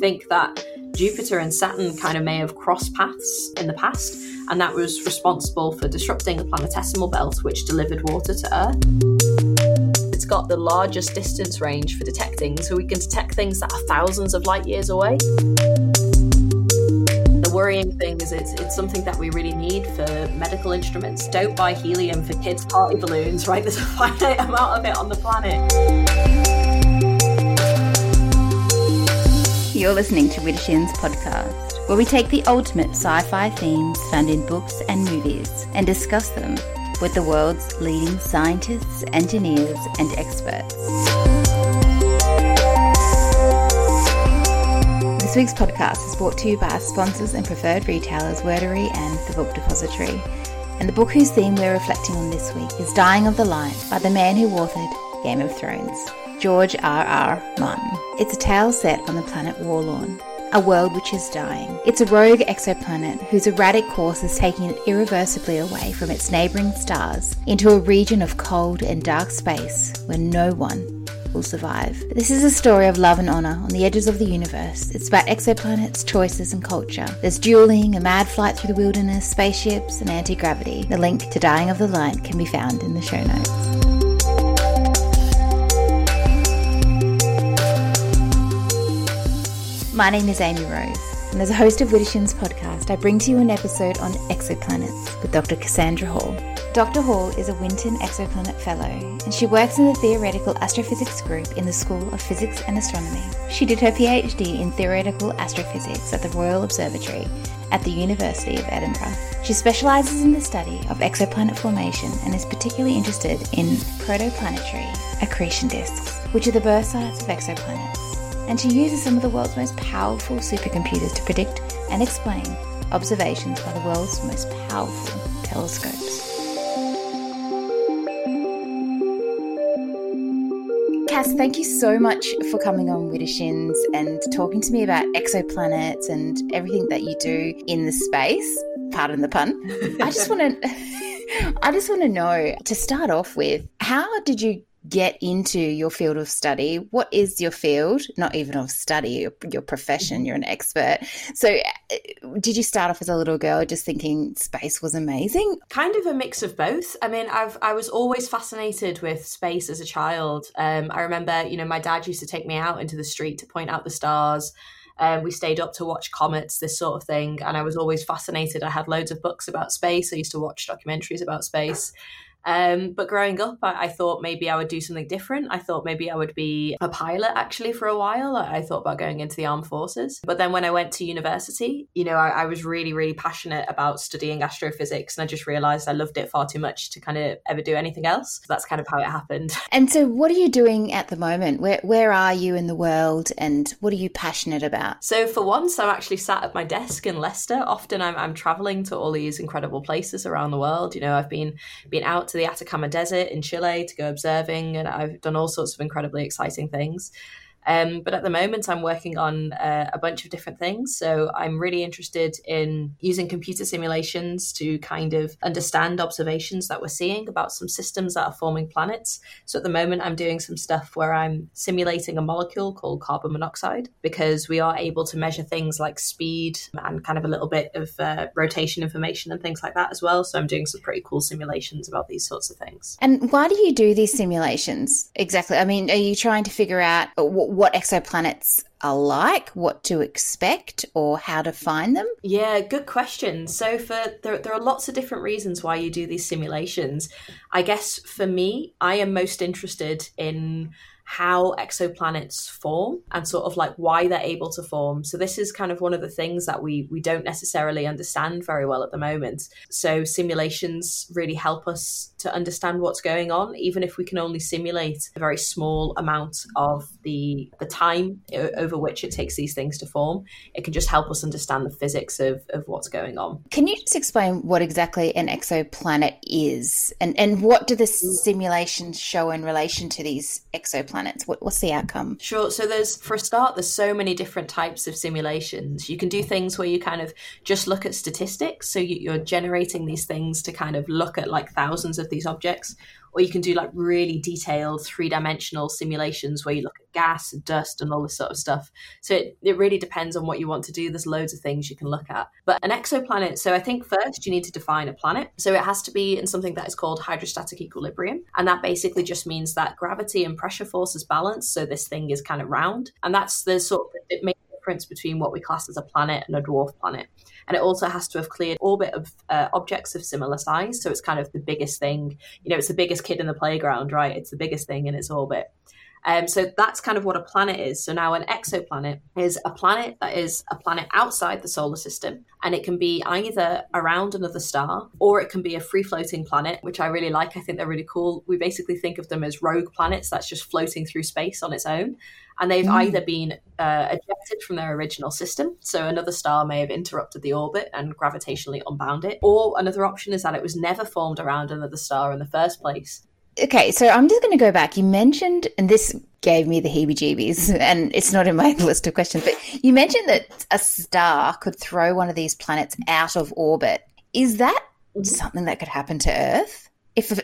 think that Jupiter and Saturn kind of may have crossed paths in the past, and that was responsible for disrupting the planetesimal belt, which delivered water to Earth. It's got the largest distance range for detecting, so we can detect things that are thousands of light years away. The worrying thing is it's something that we really need for medical instruments. Don't buy helium for kids' party balloons, right? There's a finite amount of it on the planet. You're listening to Widdershins podcast, where we take the ultimate sci-fi themes found in books and movies and discuss them with the world's leading scientists, engineers and experts. This week's podcast is brought to you by our sponsors and preferred retailers, Wordery and the Book Depository. And the book whose theme we're reflecting on this week is Dying of the Light by the man who authored Game of Thrones, George R. R. Munn. It's a tale set on the planet Warlorn, a world which is dying. It's a rogue exoplanet whose erratic course is taking it irreversibly away from its neighbouring stars into a region of cold and dark space where no one will survive. This is a story of love and honour on the edges of the universe. It's about exoplanets, choices and culture. There's duelling, a mad flight through the wilderness, spaceships and anti-gravity. The link to Dying of the Light can be found in the show notes. My name is Amy Rose, and as a host of Widdershins podcast, I bring to you an episode on exoplanets with Dr. Cassandra Hall. Dr. Hall is a Winton Exoplanet Fellow, and she works in the Theoretical Astrophysics Group in the School of Physics and Astronomy. She did her PhD in Theoretical Astrophysics at the Royal Observatory at the University of Edinburgh. She specialises in the study of exoplanet formation and is particularly interested in protoplanetary accretion disks, which are the birth sites of exoplanets, and she uses some of the world's most powerful supercomputers to predict and explain observations by the world's most powerful telescopes. Cass, thank you so much for coming on Widdershins and talking to me about exoplanets and everything that you do in the space. Pardon the pun. I just want to know, to start off with, how did you get into your field of study? What is your field? Not even of study, your profession, you're an expert. So did you start off as a little girl just thinking space was amazing? Kind of a mix of both. I mean, I was always fascinated with space as a child. I remember, my dad used to take me out into the street to point out the stars. We stayed up to watch comets, this sort of thing. And I was always fascinated. I had loads of books about space. I used to watch documentaries about space. But growing up, I thought maybe I would do something different. I thought maybe I would be a pilot actually for a while. I thought about going into the armed forces. But then when I went to university, I was really, really passionate about studying astrophysics. And I just realised I loved it far too much to kind of ever do anything else. So that's kind of how it happened. And so what are you doing at the moment? Where are you in the world and what are you passionate about? So for once, I'm actually sat at my desk in Leicester. Often I'm travelling to all these incredible places around the world. I've been out to the Atacama Desert in Chile to go observing, and I've done all sorts of incredibly exciting things. But at the moment, I'm working on a bunch of different things. So I'm really interested in using computer simulations to kind of understand observations that we're seeing about some systems that are forming planets. So at the moment, I'm doing some stuff where I'm simulating a molecule called carbon monoxide, because we are able to measure things like speed and kind of a little bit of rotation information and things like that as well. So I'm doing some pretty cool simulations about these sorts of things. And why do you do these simulations exactly? I mean, are you trying to figure out what exoplanets are like, what to expect or how to find them? Yeah, good question. So there are lots of different reasons why you do these simulations. I guess for me, I am most interested in how exoplanets form and sort of like why they're able to form. So this is kind of one of the things that we don't necessarily understand very well at the moment. So simulations really help us to understand what's going on, even if we can only simulate a very small amount of the time over which it takes these things to form. It can just help us understand the physics of what's going on. Can you just explain what exactly an exoplanet is and what do the simulations show in relation to these exoplanets? What's the outcome? Sure. So for a start, there's so many different types of simulations. You can do things where you kind of just look at statistics. So you're generating these things to kind of look at like thousands of of these objects, or you can do like really detailed three-dimensional simulations where you look at gas and dust and all this sort of stuff. So it really depends on what you want to do. There's loads of things you can look at. But an exoplanet, so I think first you need to define a planet. So it has to be in something that is called hydrostatic equilibrium. And that basically just means that gravity and pressure forces balance. So this thing is kind of round. And that's the sort of, it makes a difference between what we class as a planet and a dwarf planet. And it also has to have cleared orbit of objects of similar size. So it's kind of the biggest thing. You know, it's the biggest kid in the playground, right? It's the biggest thing in its orbit. So that's kind of what a planet is. So now an exoplanet is a planet that is a planet outside the solar system. And it can be either around another star, or it can be a free-floating planet, which I really like. I think they're really cool. We basically think of them as rogue planets that's just floating through space on its own. And they've either been ejected from their original system, so another star may have interrupted the orbit and gravitationally unbound it, or another option is that it was never formed around another star in the first place. Okay, so I'm just going to go back. You mentioned, and this gave me the heebie-jeebies, and it's not in my list of questions, but you mentioned that a star could throw one of these planets out of orbit. Is that something that could happen to Earth if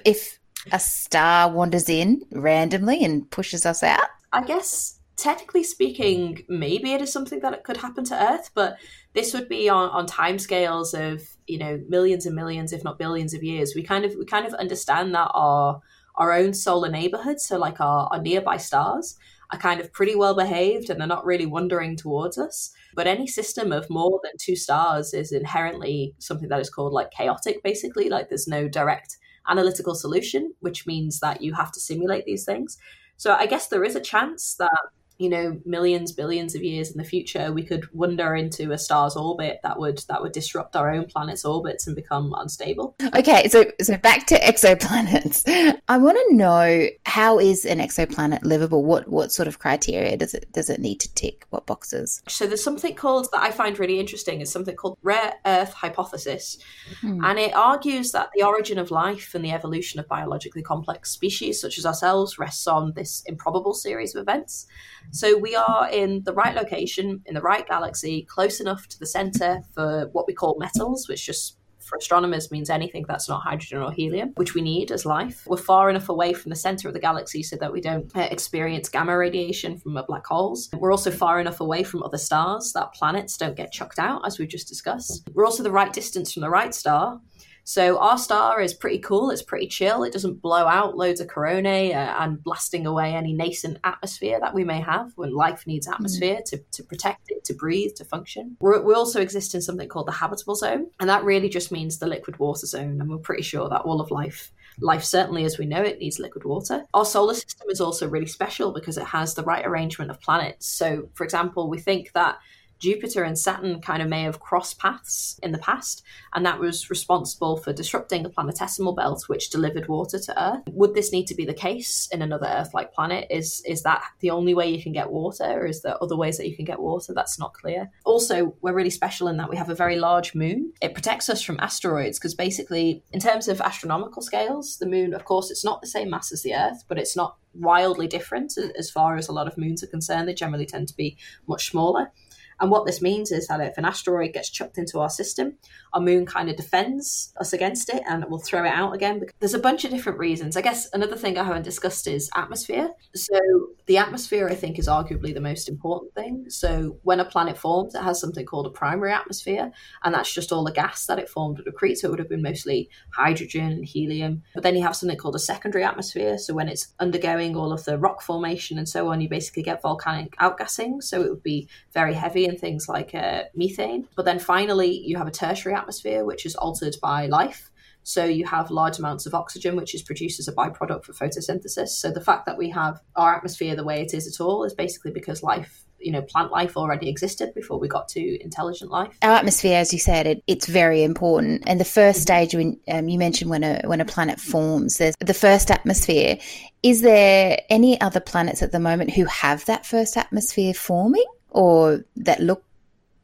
a star wanders in randomly and pushes us out? I guess, technically speaking, maybe it is something that could happen to Earth, but this would be on timescales of, you know, millions and millions, if not billions of years. We kind of understand that our own solar neighborhood, so like our nearby stars, are kind of pretty well behaved and they're not really wandering towards us. But any system of more than two stars is inherently something that is called like chaotic, basically. Like there's no direct analytical solution, which means that you have to simulate these things. So I guess there is a chance that, you know, millions, billions of years in the future, we could wander into a star's orbit that would disrupt our own planet's orbits and become unstable. Okay, so back to exoplanets. I want to know, how is an exoplanet livable? What sort of criteria does it need to tick? What boxes? So there's something called, that I find really interesting, is something called rare earth hypothesis. And it argues that the origin of life and the evolution of biologically complex species such as ourselves rests on this improbable series of events. So we are in the right location, in the right galaxy, close enough to the center for what we call metals, which just for astronomers means anything that's not hydrogen or helium, which we need as life. We're far enough away from the center of the galaxy so that we don't experience gamma radiation from black holes. We're also far enough away from other stars that planets don't get chucked out, as we've just discussed. We're also the right distance from the right star. So our star is pretty cool. It's pretty chill. It doesn't blow out loads of coronae and blasting away any nascent atmosphere that we may have when life needs atmosphere to protect it, to breathe, to function. We also exist in something called the habitable zone, and that really just means the liquid water zone. And we're pretty sure that all of life certainly as we know it, needs liquid water. Our solar system is also really special because it has the right arrangement of planets. So, for example, we think that Jupiter and Saturn kind of may have crossed paths in the past, and that was responsible for disrupting the planetesimal belt, which delivered water to Earth. Would this need to be the case in another Earth-like planet? Is that the only way you can get water, or is there other ways that you can get water? That's not clear. Also, we're really special in that we have a very large moon. It protects us from asteroids because basically, in terms of astronomical scales, the moon, of course, it's not the same mass as the Earth, but it's not wildly different as far as a lot of moons are concerned. They generally tend to be much smaller. And what this means is that if an asteroid gets chucked into our system, our moon kind of defends us against it and it will throw it out again. There's a bunch of different reasons. I guess another thing I haven't discussed is atmosphere. So the atmosphere, I think, is arguably the most important thing. So when a planet forms, it has something called a primary atmosphere, and that's just all the gas that it formed would accrete. So it would have been mostly hydrogen and helium. But then you have something called a secondary atmosphere. So when it's undergoing all of the rock formation and so on, you basically get volcanic outgassing. So it would be very heavy and things like methane. But then finally, you have a tertiary atmosphere, which is altered by life. So you have large amounts of oxygen, which is produced as a byproduct for photosynthesis. So the fact that we have our atmosphere the way it is at all is basically because life, you know, plant life already existed before we got to intelligent life. Our atmosphere, as you said, it's very important. And the first stage, when you mentioned when a planet forms, there's the first atmosphere. Is there any other planets at the moment who have that first atmosphere forming, or that look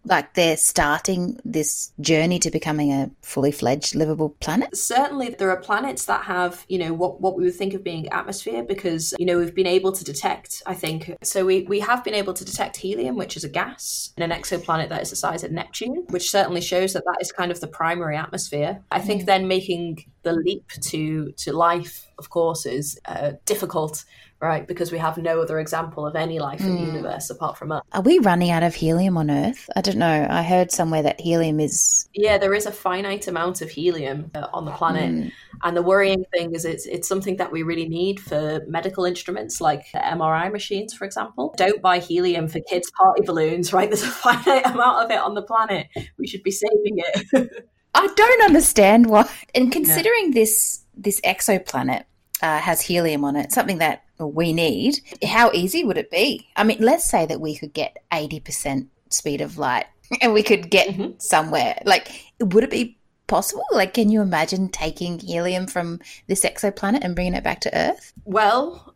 like they're starting this journey to becoming a fully fledged livable planet? Certainly there are planets that have, you know, what we would think of being atmosphere because, you know, we've been able to detect, I think, so we have been able to detect helium, which is a gas, in an exoplanet that is the size of Neptune, which certainly shows that that is kind of the primary atmosphere. I think then making the leap to life, of course, is difficult, right? Because we have no other example of any life in the universe apart from us. Are we running out of helium on Earth? I don't know. I heard somewhere that helium is... Yeah, there is a finite amount of helium on the planet. And the worrying thing is it's something that we really need for medical instruments like MRI machines, for example. Don't buy helium for kids' party balloons, right? There's a finite amount of it on the planet. We should be saving it. I don't understand why. And considering this exoplanet has helium on it, something that we need, how easy would it be? I mean, let's say that we could get 80% speed of light and we could get somewhere. Like, would it be possible? Like, can you imagine taking helium from this exoplanet and bringing it back to Earth? Well,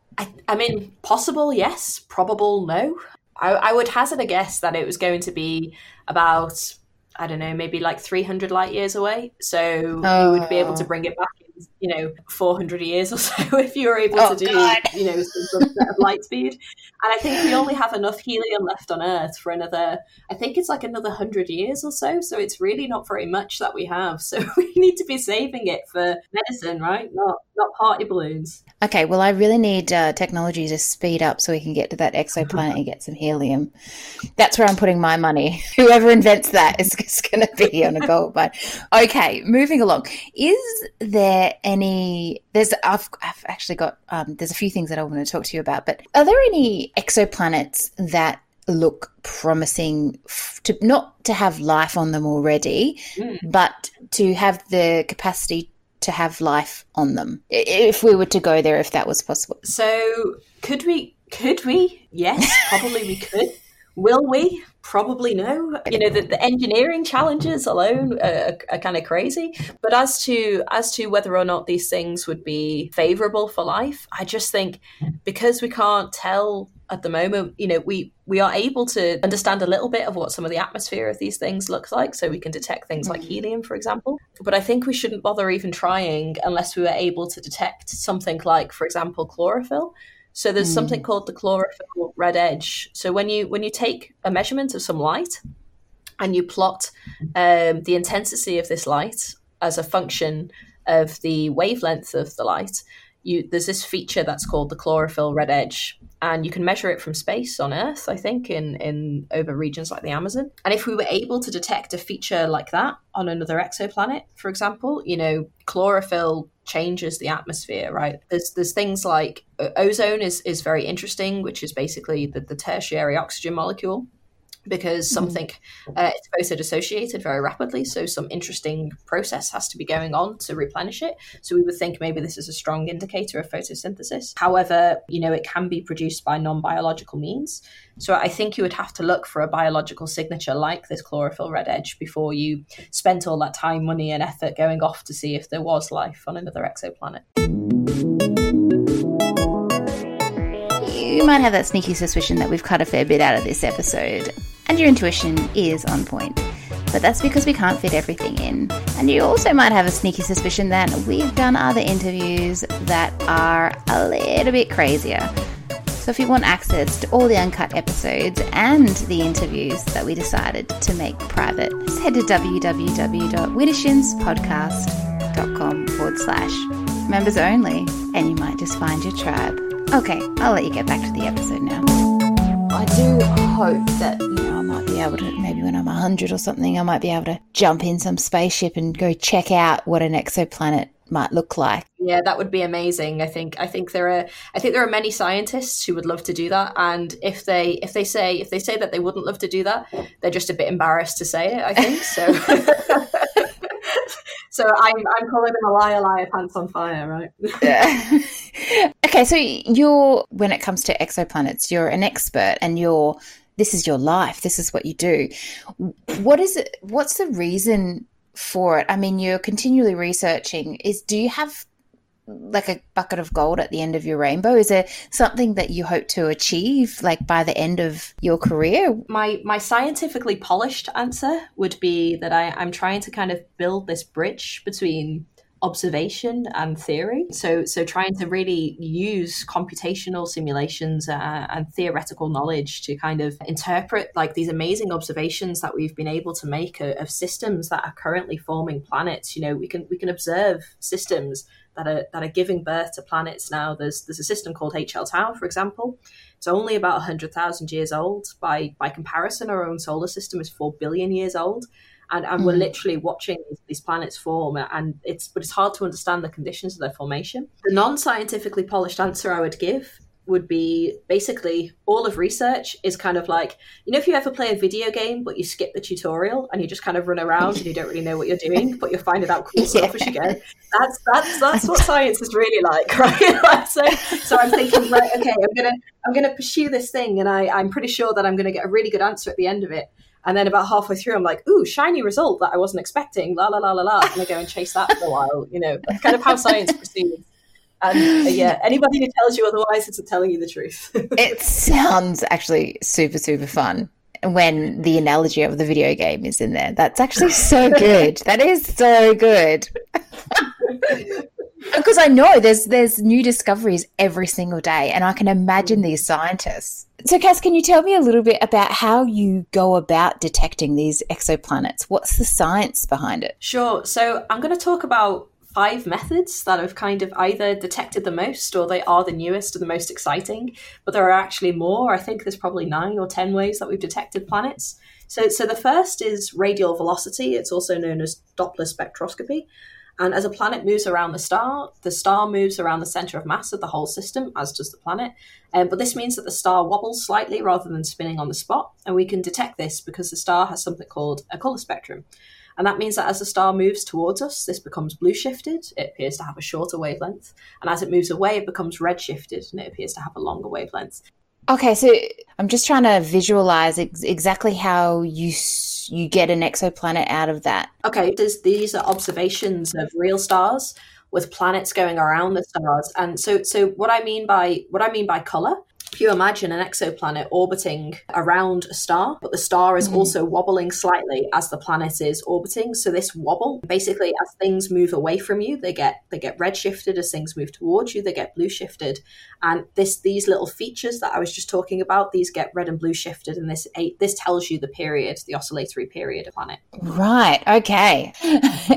I mean, possible, yes. Probable, no. I would hazard a guess that it was going to be about... I don't know, maybe like 300 light years away. So you would be able to bring it back in, you know, 400 years or so if you were able to do, you know, some set of light speed. And I think we only have enough helium left on Earth for another, I think it's like another 100 years or so. So it's really not very much that we have. So we need to be saving it for medicine, right? Not party balloons. Okay, well, I really need technology to speed up so we can get to that exoplanet and get some helium. That's where I'm putting my money. Whoever invents that is going to be on a gold mine. Okay, moving along. Is there any – I've actually got there's a few things that I want to talk to you about, but are there any exoplanets that look promising not to have life on them already but to have the capacity to have life on them, if we were to go there, if that was possible? So could we? Yes, probably we could. Will we? Probably no. You know, the engineering challenges alone are kind of crazy. But as to whether or not these things would be favourable for life, I just think because we can't tell at the moment, you know, we are able to understand a little bit of what some of the atmosphere of these things looks like. So we can detect things like helium, for example. But I think we shouldn't bother even trying unless we were able to detect something like, for example, chlorophyll. So there's something called the chlorophyll red edge. So when you take a measurement of some light and you plot the intensity of this light as a function of the wavelength of the light, there's this feature that's called the chlorophyll red edge. And you can measure it from space on Earth, I think, in over regions like the Amazon. And if we were able to detect a feature like that on another exoplanet, for example, you know, chlorophyll changes the atmosphere, right? There's things like ozone is very interesting, which is basically the tertiary oxygen molecule, because something it's photodissociated very rapidly, so some interesting process has to be going on to replenish it. So we would think maybe this is a strong indicator of photosynthesis. However, you know, it can be produced by non-biological means. So I think you would have to look for a biological signature like this chlorophyll red edge before you spent all that time, money and effort going off to see if there was life on another exoplanet. You might have that sneaky suspicion that we've cut a fair bit out of this episode. And your intuition is on point. But that's because we can't fit everything in. And you also might have a sneaky suspicion that we've done other interviews that are a little bit crazier. So if you want access to all the uncut episodes and the interviews that we decided to make private, just head to www.widdershins.podcast.com/. Members only. And you might just find your tribe. Okay, I'll let you get back to the episode now. I do hope that, you know, I might be able to, maybe when I'm 100 or something, I might be able to jump in some spaceship and go check out what an exoplanet might look like. Yeah, that would be amazing. I think there are many scientists who would love to do that, and if they say that they wouldn't love to do that, they're just a bit embarrassed to say it, I think. So So I'm calling them a liar, pants on fire, right? Yeah. Okay, so when it comes to exoplanets, you're an expert and this is your life, this is what you do. What is it? What's the reason for it? I mean, you're continually researching. Do you have like a bucket of gold at the end of your rainbow? Is there something that you hope to achieve, like, by the end of your career? My scientifically polished answer would be that I'm trying to kind of build this bridge between observation and theory. So trying to really use computational simulations and theoretical knowledge to kind of interpret, like, these amazing observations that we've been able to make of systems that are currently forming planets. You know, we can observe systems that are giving birth to planets now. There's a system called HL Tau, for example. It's only about 100,000 years old. By comparison, our own solar system is 4 billion years old. And we're literally watching these planets form, but it's hard to understand the conditions of their formation. The non-scientifically polished answer I would give would be basically all of research is kind of like, you know, if you ever play a video game, but you skip the tutorial and you just kind of run around and you don't really know what you're doing, but you're finding out cool stuff as you go. That's what science is really like, right? So I'm thinking, right, okay, I'm gonna pursue this thing, and I'm pretty sure that I'm gonna get a really good answer at the end of it. And then about halfway through, I'm like, ooh, shiny result that I wasn't expecting, la, la, la, la, la. I'm going to go and chase that for a while. You know, that's kind of how science proceeds. And yeah, anybody who tells you otherwise isn't telling you the truth. It sounds actually super, super fun when the analogy of the video game is in there. That's actually so good. That is so good. Because I know there's new discoveries every single day, and I can imagine these scientists. So, Cass, can you tell me a little bit about how you go about detecting these exoplanets? What's the science behind it? Sure. So I'm going to talk about 5 methods that have kind of either detected the most, or they are the newest or the most exciting, but there are actually more. I think there's probably 9 or 10 ways that we've detected planets. So the first is radial velocity. It's also known as Doppler spectroscopy. And as a planet moves around the star moves around the center of mass of the whole system, as does the planet. But this means that the star wobbles slightly rather than spinning on the spot. And we can detect this because the star has something called a color spectrum. And that means that as the star moves towards us, this becomes blue shifted. It appears to have a shorter wavelength. And as it moves away, it becomes red shifted, and it appears to have a longer wavelength. Okay, so I'm just trying to visualize exactly how you get an exoplanet out of that. Okay, these are observations of real stars with planets going around the stars. And so what I mean by color, if you imagine an exoplanet orbiting around a star, but the star is also wobbling slightly as the planet is orbiting. So this wobble, basically, as things move away from you, they get red shifted. As things move towards you, they get blue shifted. And these little features that I was just talking about, these get red and blue shifted. And this tells you the period, the oscillatory period of planet. Right. Okay.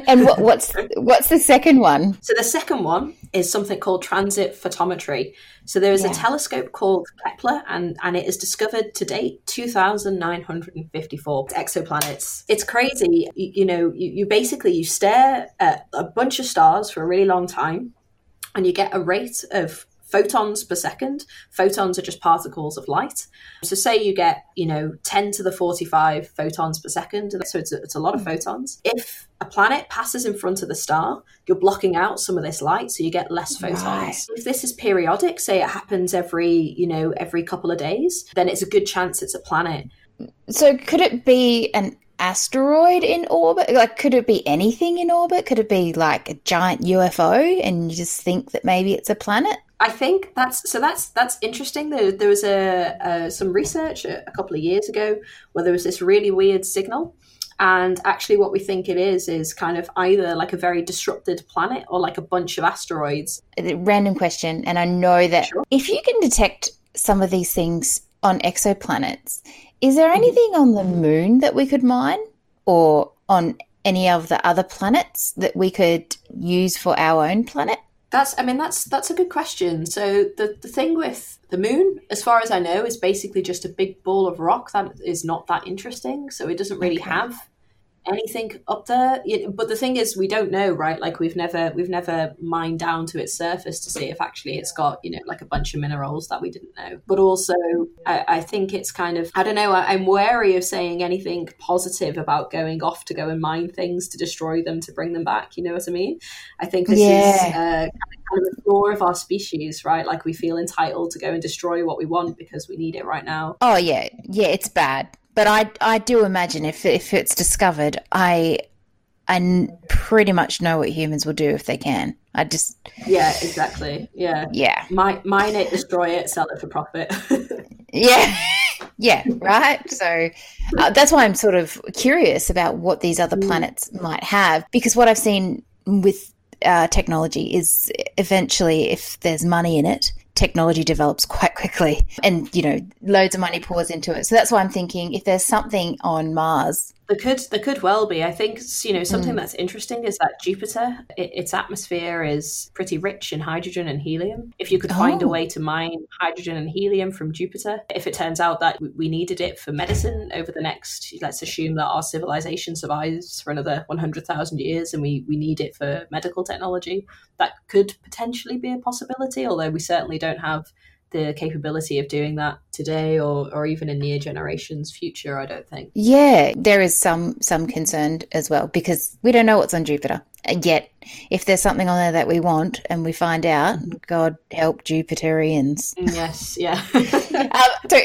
And what's the second one? So the second one is something called transit photometry. So there is a telescope called Kepler, and it has discovered to date 2,954 exoplanets. It's crazy. You stare at a bunch of stars for a really long time, and you get a rate of photons per second. Photons are just particles of light. So say you get, 10 to the 45 photons per second. So it's a lot of photons. If a planet passes in front of the star, you're blocking out some of this light, so you get less photons. Right. If this is periodic, say it happens every couple of days, then it's a good chance it's a planet. So could it be an asteroid in orbit? Like, could it be anything in orbit? Could it be like a giant UFO and you just think that maybe it's a planet? I think that's interesting. There was some research a couple of years ago where there was this really weird signal, and actually what we think it is kind of either like a very disrupted planet or like a bunch of asteroids. Random question, and I know that if you can detect some of these things on exoplanets, is there anything on the moon that we could mine, or on any of the other planets that we could use for our own planet? That's a good question. So the thing with the moon, as far as I know, is basically just a big ball of rock that is not that interesting. So it doesn't really have anything up there. But the thing is, we don't know, right? Like we've never mined down to its surface to see if actually it's got, like a bunch of minerals that we didn't know. But also I think it's kind of, I don't know, I'm wary of saying anything positive about going off to go and mine things to destroy them, to bring them back. You know what I mean? I think this is kind of the law of our species, right? Like we feel entitled to go and destroy what we want because we need it right now. Oh yeah. Yeah. It's bad. But I do imagine if it's discovered, I I pretty much know what humans will do if they can. I just... Yeah, exactly. Yeah. Yeah. Mine it, destroy it, sell it for profit. Yeah. Yeah, right? So that's why I'm sort of curious about what these other planets might have, because what I've seen with technology is eventually, if there's money in it, technology develops quite quickly and, you know, loads of money pours into it. So that's why I'm thinking if there's something on Mars... There could well be. I think, you know, something that's interesting is that Jupiter, its atmosphere is pretty rich in hydrogen and helium. If you could find a way to mine hydrogen and helium from Jupiter, if it turns out that we needed it for medicine over the next, let's assume that our civilization survives for another 100,000 years and we need it for medical technology, that could potentially be a possibility, although we certainly don't have the capability of doing that today or even in near generations future, I don't think. Yeah, there is some concern as well because we don't know what's on Jupiter. And yet, if there's something on there that we want and we find out, God help Jupiterians. Yes, yeah.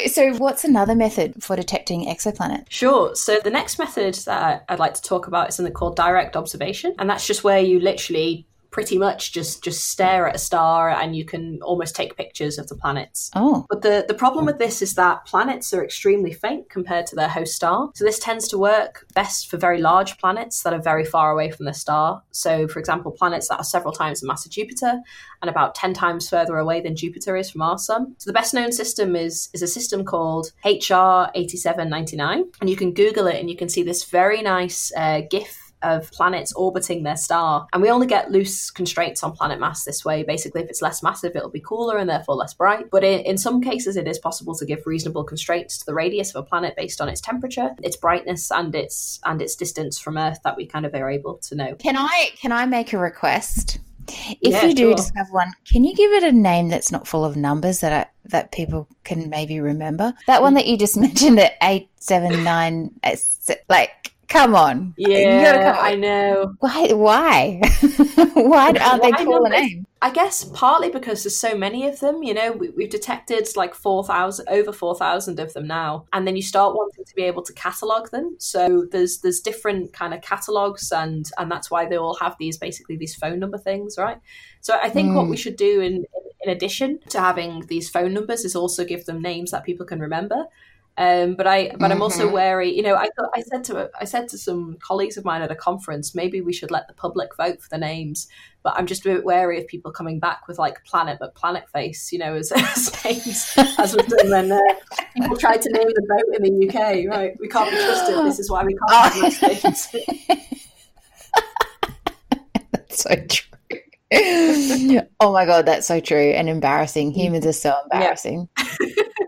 So what's another method for detecting exoplanets? Sure. So the next method that I'd like to talk about is something called direct observation. And that's just where you literally... pretty much just stare at a star and you can almost take pictures of the planets. Oh. But the problem with this is that planets are extremely faint compared to their host star. So this tends to work best for very large planets that are very far away from their star. So, for example, planets that are several times the mass of Jupiter and about 10 times further away than Jupiter is from our sun. So the best known system is a system called HR 8799. And you can Google it and you can see this very nice GIF of planets orbiting their star. And we only get loose constraints on planet mass this way. Basically, if it's less massive, it'll be cooler and therefore less bright. But in some cases, it is possible to give reasonable constraints to the radius of a planet based on its temperature, its brightness, and its distance from Earth that we kind of are able to know. Can I make a request? If you do discover one, can you give it a name that's not full of numbers that people can maybe remember? That one that you just mentioned at 879, like... Come on. Yeah, I know. Why? Why aren't they calling names? I guess partly because there's so many of them, you know, we've detected like 4,000, over 4,000 of them now. And then you start wanting to be able to catalogue them. So there's different kind of catalogues and that's why they all have these phone number things, right? So I think what we should do in addition to having these phone numbers is also give them names that people can remember. But I'm also wary, you know, I said to some colleagues of mine at a conference, maybe we should let the public vote for the names, but I'm just a bit wary of people coming back with like planet face, you know, as names, as we've done when people tried to name the boat in the UK, right? We can't be trusted. This is why we can't name these things. That's so true. Oh my God, that's so true and embarrassing. Humans are so embarrassing. Yeah.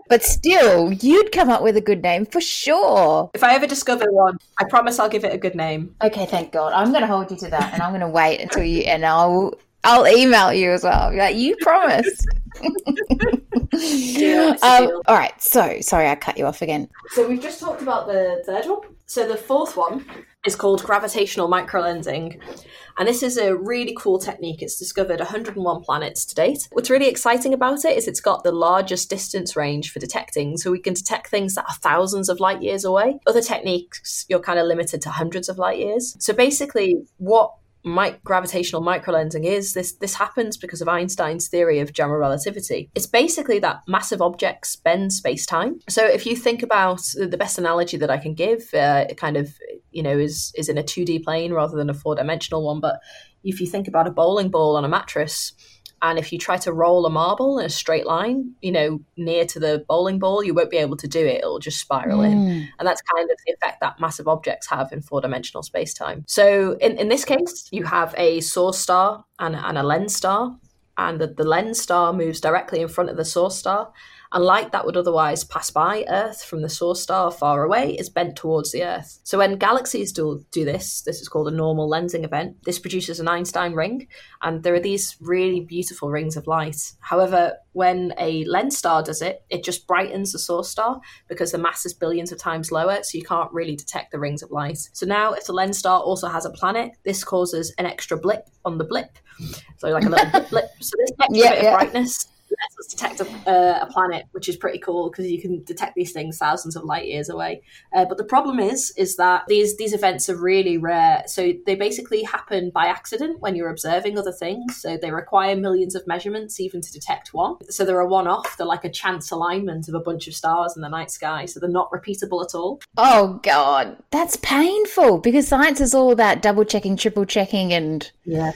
But still, you'd come up with a good name for sure. If I ever discover one, I promise I'll give it a good name. Okay, thank God. I'm going to hold you to that and I'm going to wait until you, and I'll email you as well. Like, you promised. All right, so sorry I cut you off again. So we've just talked about the third one. So the fourth one is called gravitational microlensing. And this is a really cool technique. It's discovered 101 planets to date. What's really exciting about it is it's got the largest distance range for detecting. So we can detect things that are thousands of light years away. Other techniques, you're kind of limited to hundreds of light years. So basically what gravitational microlensing is, this happens because of Einstein's theory of general relativity. It's basically that massive objects bend space-time. So if you think about the best analogy that I can give, it kind of, you know, is in a 2D plane rather than a four-dimensional one. But if you think about a bowling ball on a mattress, and if you try to roll a marble in a straight line, you know, near to the bowling ball, you won't be able to do it. It'll just spiral in. And that's kind of the effect that massive objects have in four-dimensional space-time. So in this case, you have a source star and a lens star, and the lens star moves directly in front of the source star. And light that would otherwise pass by Earth from the source star far away is bent towards the Earth. So when galaxies do this, this is called a normal lensing event. This produces an Einstein ring, and there are these really beautiful rings of light. However, when a lens star does it, it just brightens the source star because the mass is billions of times lower, so you can't really detect the rings of light. So now if the lens star also has a planet, this causes an extra blip on the blip. So like a little blip. So this extra bit of brightness to detect a planet, which is pretty cool because you can detect these things thousands of light years away. But the problem is that these events are really rare. So they basically happen by accident when you're observing other things. So they require millions of measurements even to detect one. So they're a one-off. They're like a chance alignment of a bunch of stars in the night sky. So they're not repeatable at all. Oh, God. That's painful because science is all about double-checking, triple-checking and... Yeah.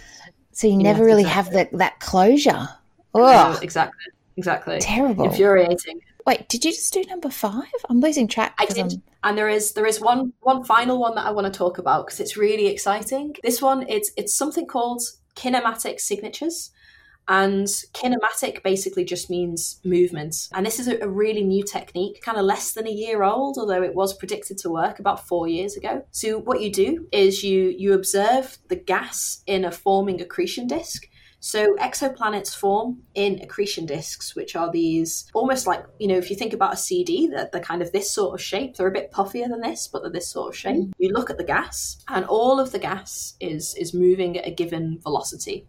So you never really have that closure. Oh, no, exactly. Terrible. Infuriating. Wait, did you just do number 5? I'm losing track. I did. And there is one final one that I want to talk about because it's really exciting. This one, it's something called kinematic signatures. And kinematic basically just means movement. And this is a really new technique, kind of less than a year old, although it was predicted to work about 4 years ago. So what you do is you observe the gas in a forming accretion disk. So exoplanets form in accretion disks, which are these almost like, if you think about a CD, they're kind of this sort of shape. They're a bit puffier than this, but they're this sort of shape. Mm. You look at the gas and all of the gas is moving at a given velocity.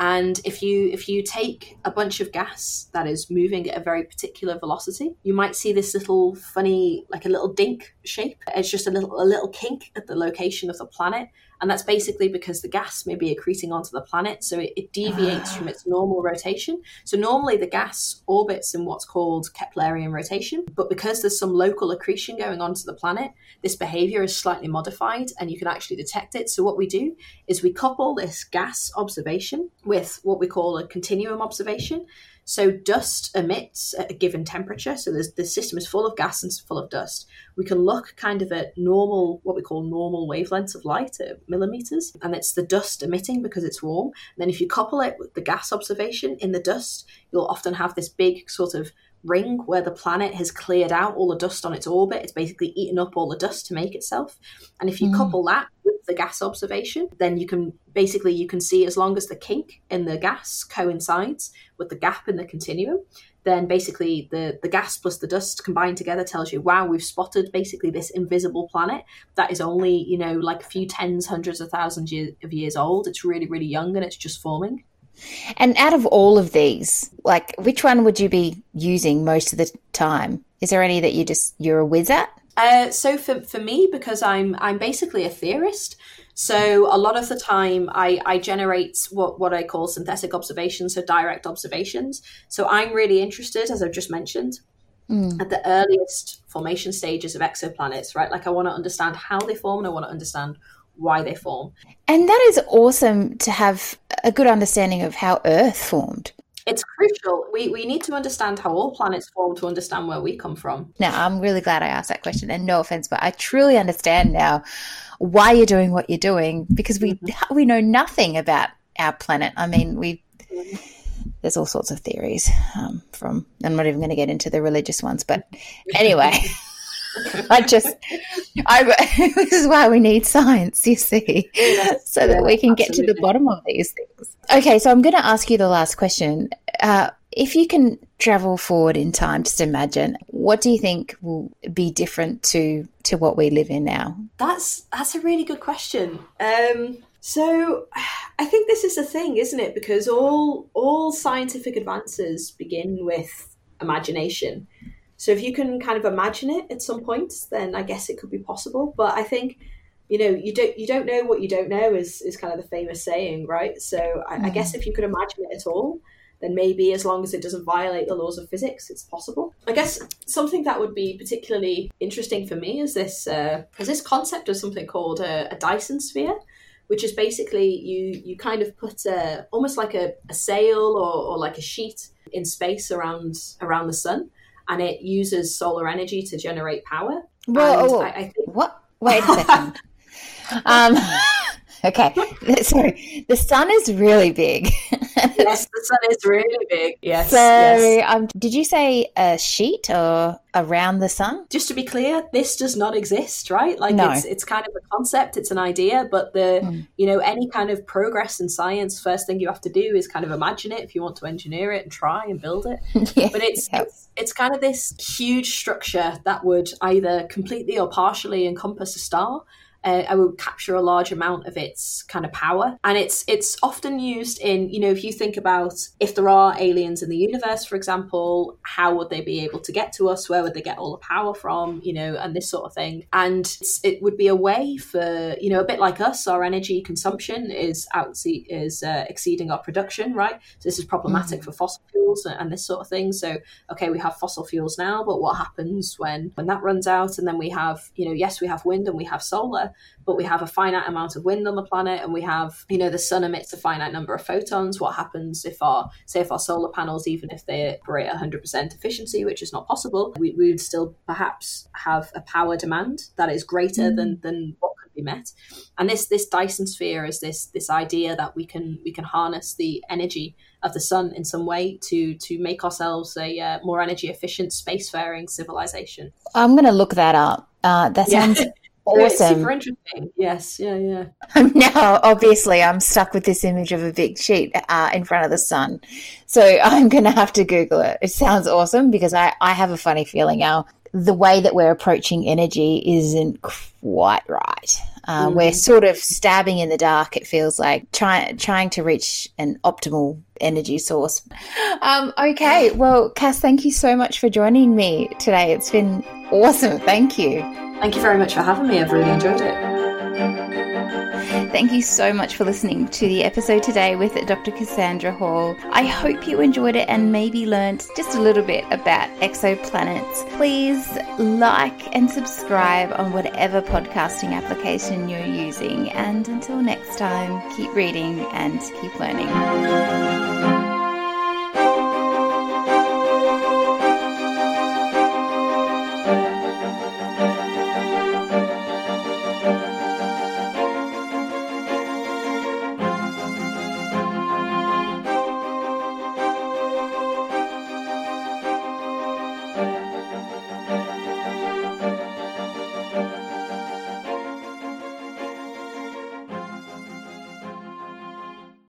And if you take a bunch of gas that is moving at a very particular velocity, you might see this little funny, like a little dink shape. It's just a little kink at the location of the planet. And that's basically because the gas may be accreting onto the planet. So it deviates from its normal rotation. So normally the gas orbits in what's called Keplerian rotation. But because there's some local accretion going onto the planet, this behavior is slightly modified and you can actually detect it. So what we do is we couple this gas observation with what we call a continuum observation. So dust emits at a given temperature. So the system is full of gas and full of dust. We can look kind of at normal, what we call normal wavelengths of light at millimeters. And it's the dust emitting because it's warm. And then if you couple it with the gas observation in the dust, you'll often have this big sort of ring where the planet has cleared out all the dust on its orbit. It's basically eaten up all the dust to make itself. And if you couple that with the gas observation, then you can see, as long as the kink in the gas coincides with the gap in the continuum, then basically the gas plus the dust combined together tells you, wow, we've spotted basically this invisible planet that is only, like a few tens, hundreds of thousands of years old. It's really, really young and it's just forming. And out of all of these, like, which one would you be using most of the time? Is there any that you're a whiz at? So for me, because I'm basically a theorist, so a lot of the time I generate what I call synthetic observations, so direct observations. So I'm really interested, as I've just mentioned, at the earliest formation stages of exoplanets, right? Like, I want to understand how they form and I want to understand why they form. And that is awesome to have a good understanding of how Earth formed. It's crucial. We need to understand how all planets form to understand where we come from. Now, I'm really glad I asked that question, and no offense, but I truly understand now why you're doing what you're doing, because we know nothing about our planet. I mean, there's all sorts of theories from, I'm not even going to get into the religious ones, but anyway. This is why we need science, you see, so that we can get to the bottom of these things. Okay, so I'm going to ask you the last question. If you can travel forward in time, just imagine, what do you think will be different to what we live in now? That's a really good question. So I think this is the thing, isn't it? Because all scientific advances begin with imagination. So if you can kind of imagine it at some point, then I guess it could be possible. But I think, you don't know what you don't know is kind of the famous saying, right? So I guess if you could imagine it at all, then maybe as long as it doesn't violate the laws of physics, it's possible. I guess something that would be particularly interesting for me is this concept of something called a Dyson sphere, which is basically you kind of put almost like a sail or like a sheet in space around the sun. And it uses solar energy to generate power. Whoa! I think... What? Wait a second. Okay. Sorry. The sun is really big. Yes, the sun is really big. Yes. So, yes. Did you say a sheet or around the sun? Just to be clear, this does not exist, right? Like, no. It's kind of a concept, it's an idea, but any kind of progress in science, first thing you have to do is kind of imagine it if you want to engineer it and try and build it. Yeah. But it's kind of this huge structure that would either completely or partially encompass a star. I will capture a large amount of its kind of power. And it's often used in, you know, if you think about if there are aliens in the universe, for example, how would they be able to get to us? Where would they get all the power from, you know, and this sort of thing. And it would be a way for, you know, a bit like us, our energy consumption is exceeding our production, right? So this is problematic for fossil fuels and this sort of thing. So, okay, we have fossil fuels now, but what happens when that runs out? And then we have, you know, yes, we have wind and we have solar, but we have a finite amount of wind on the planet, and we have, you know, the sun emits a finite number of photons. What happens if our solar panels, even if they operate 100% efficiency, which is not possible, we would still perhaps have a power demand that is greater than what could be met. And this Dyson sphere is this idea that we can harness the energy of the sun in some way to make ourselves a more energy efficient spacefaring civilization. I'm going to look that up. That sounds awesome. It's super interesting. Yes. Yeah. Yeah. Now, obviously, I'm stuck with this image of a big sheet in front of the sun, so I'm going to have to Google it. It sounds awesome because I have a funny feeling the way that we're approaching energy isn't quite right. We're sort of stabbing in the dark, it feels like, trying to reach an optimal energy source. Okay, well, Cass, thank you so much for joining me today. It's been awesome. Thank you. Thank you very much for having me. I've really enjoyed it. Thank you so much for listening to the episode today with Dr. Cassandra Hall. I hope you enjoyed it and maybe learned just a little bit about exoplanets. Please like and subscribe on whatever podcasting application you're using. And until next time, keep reading and keep learning.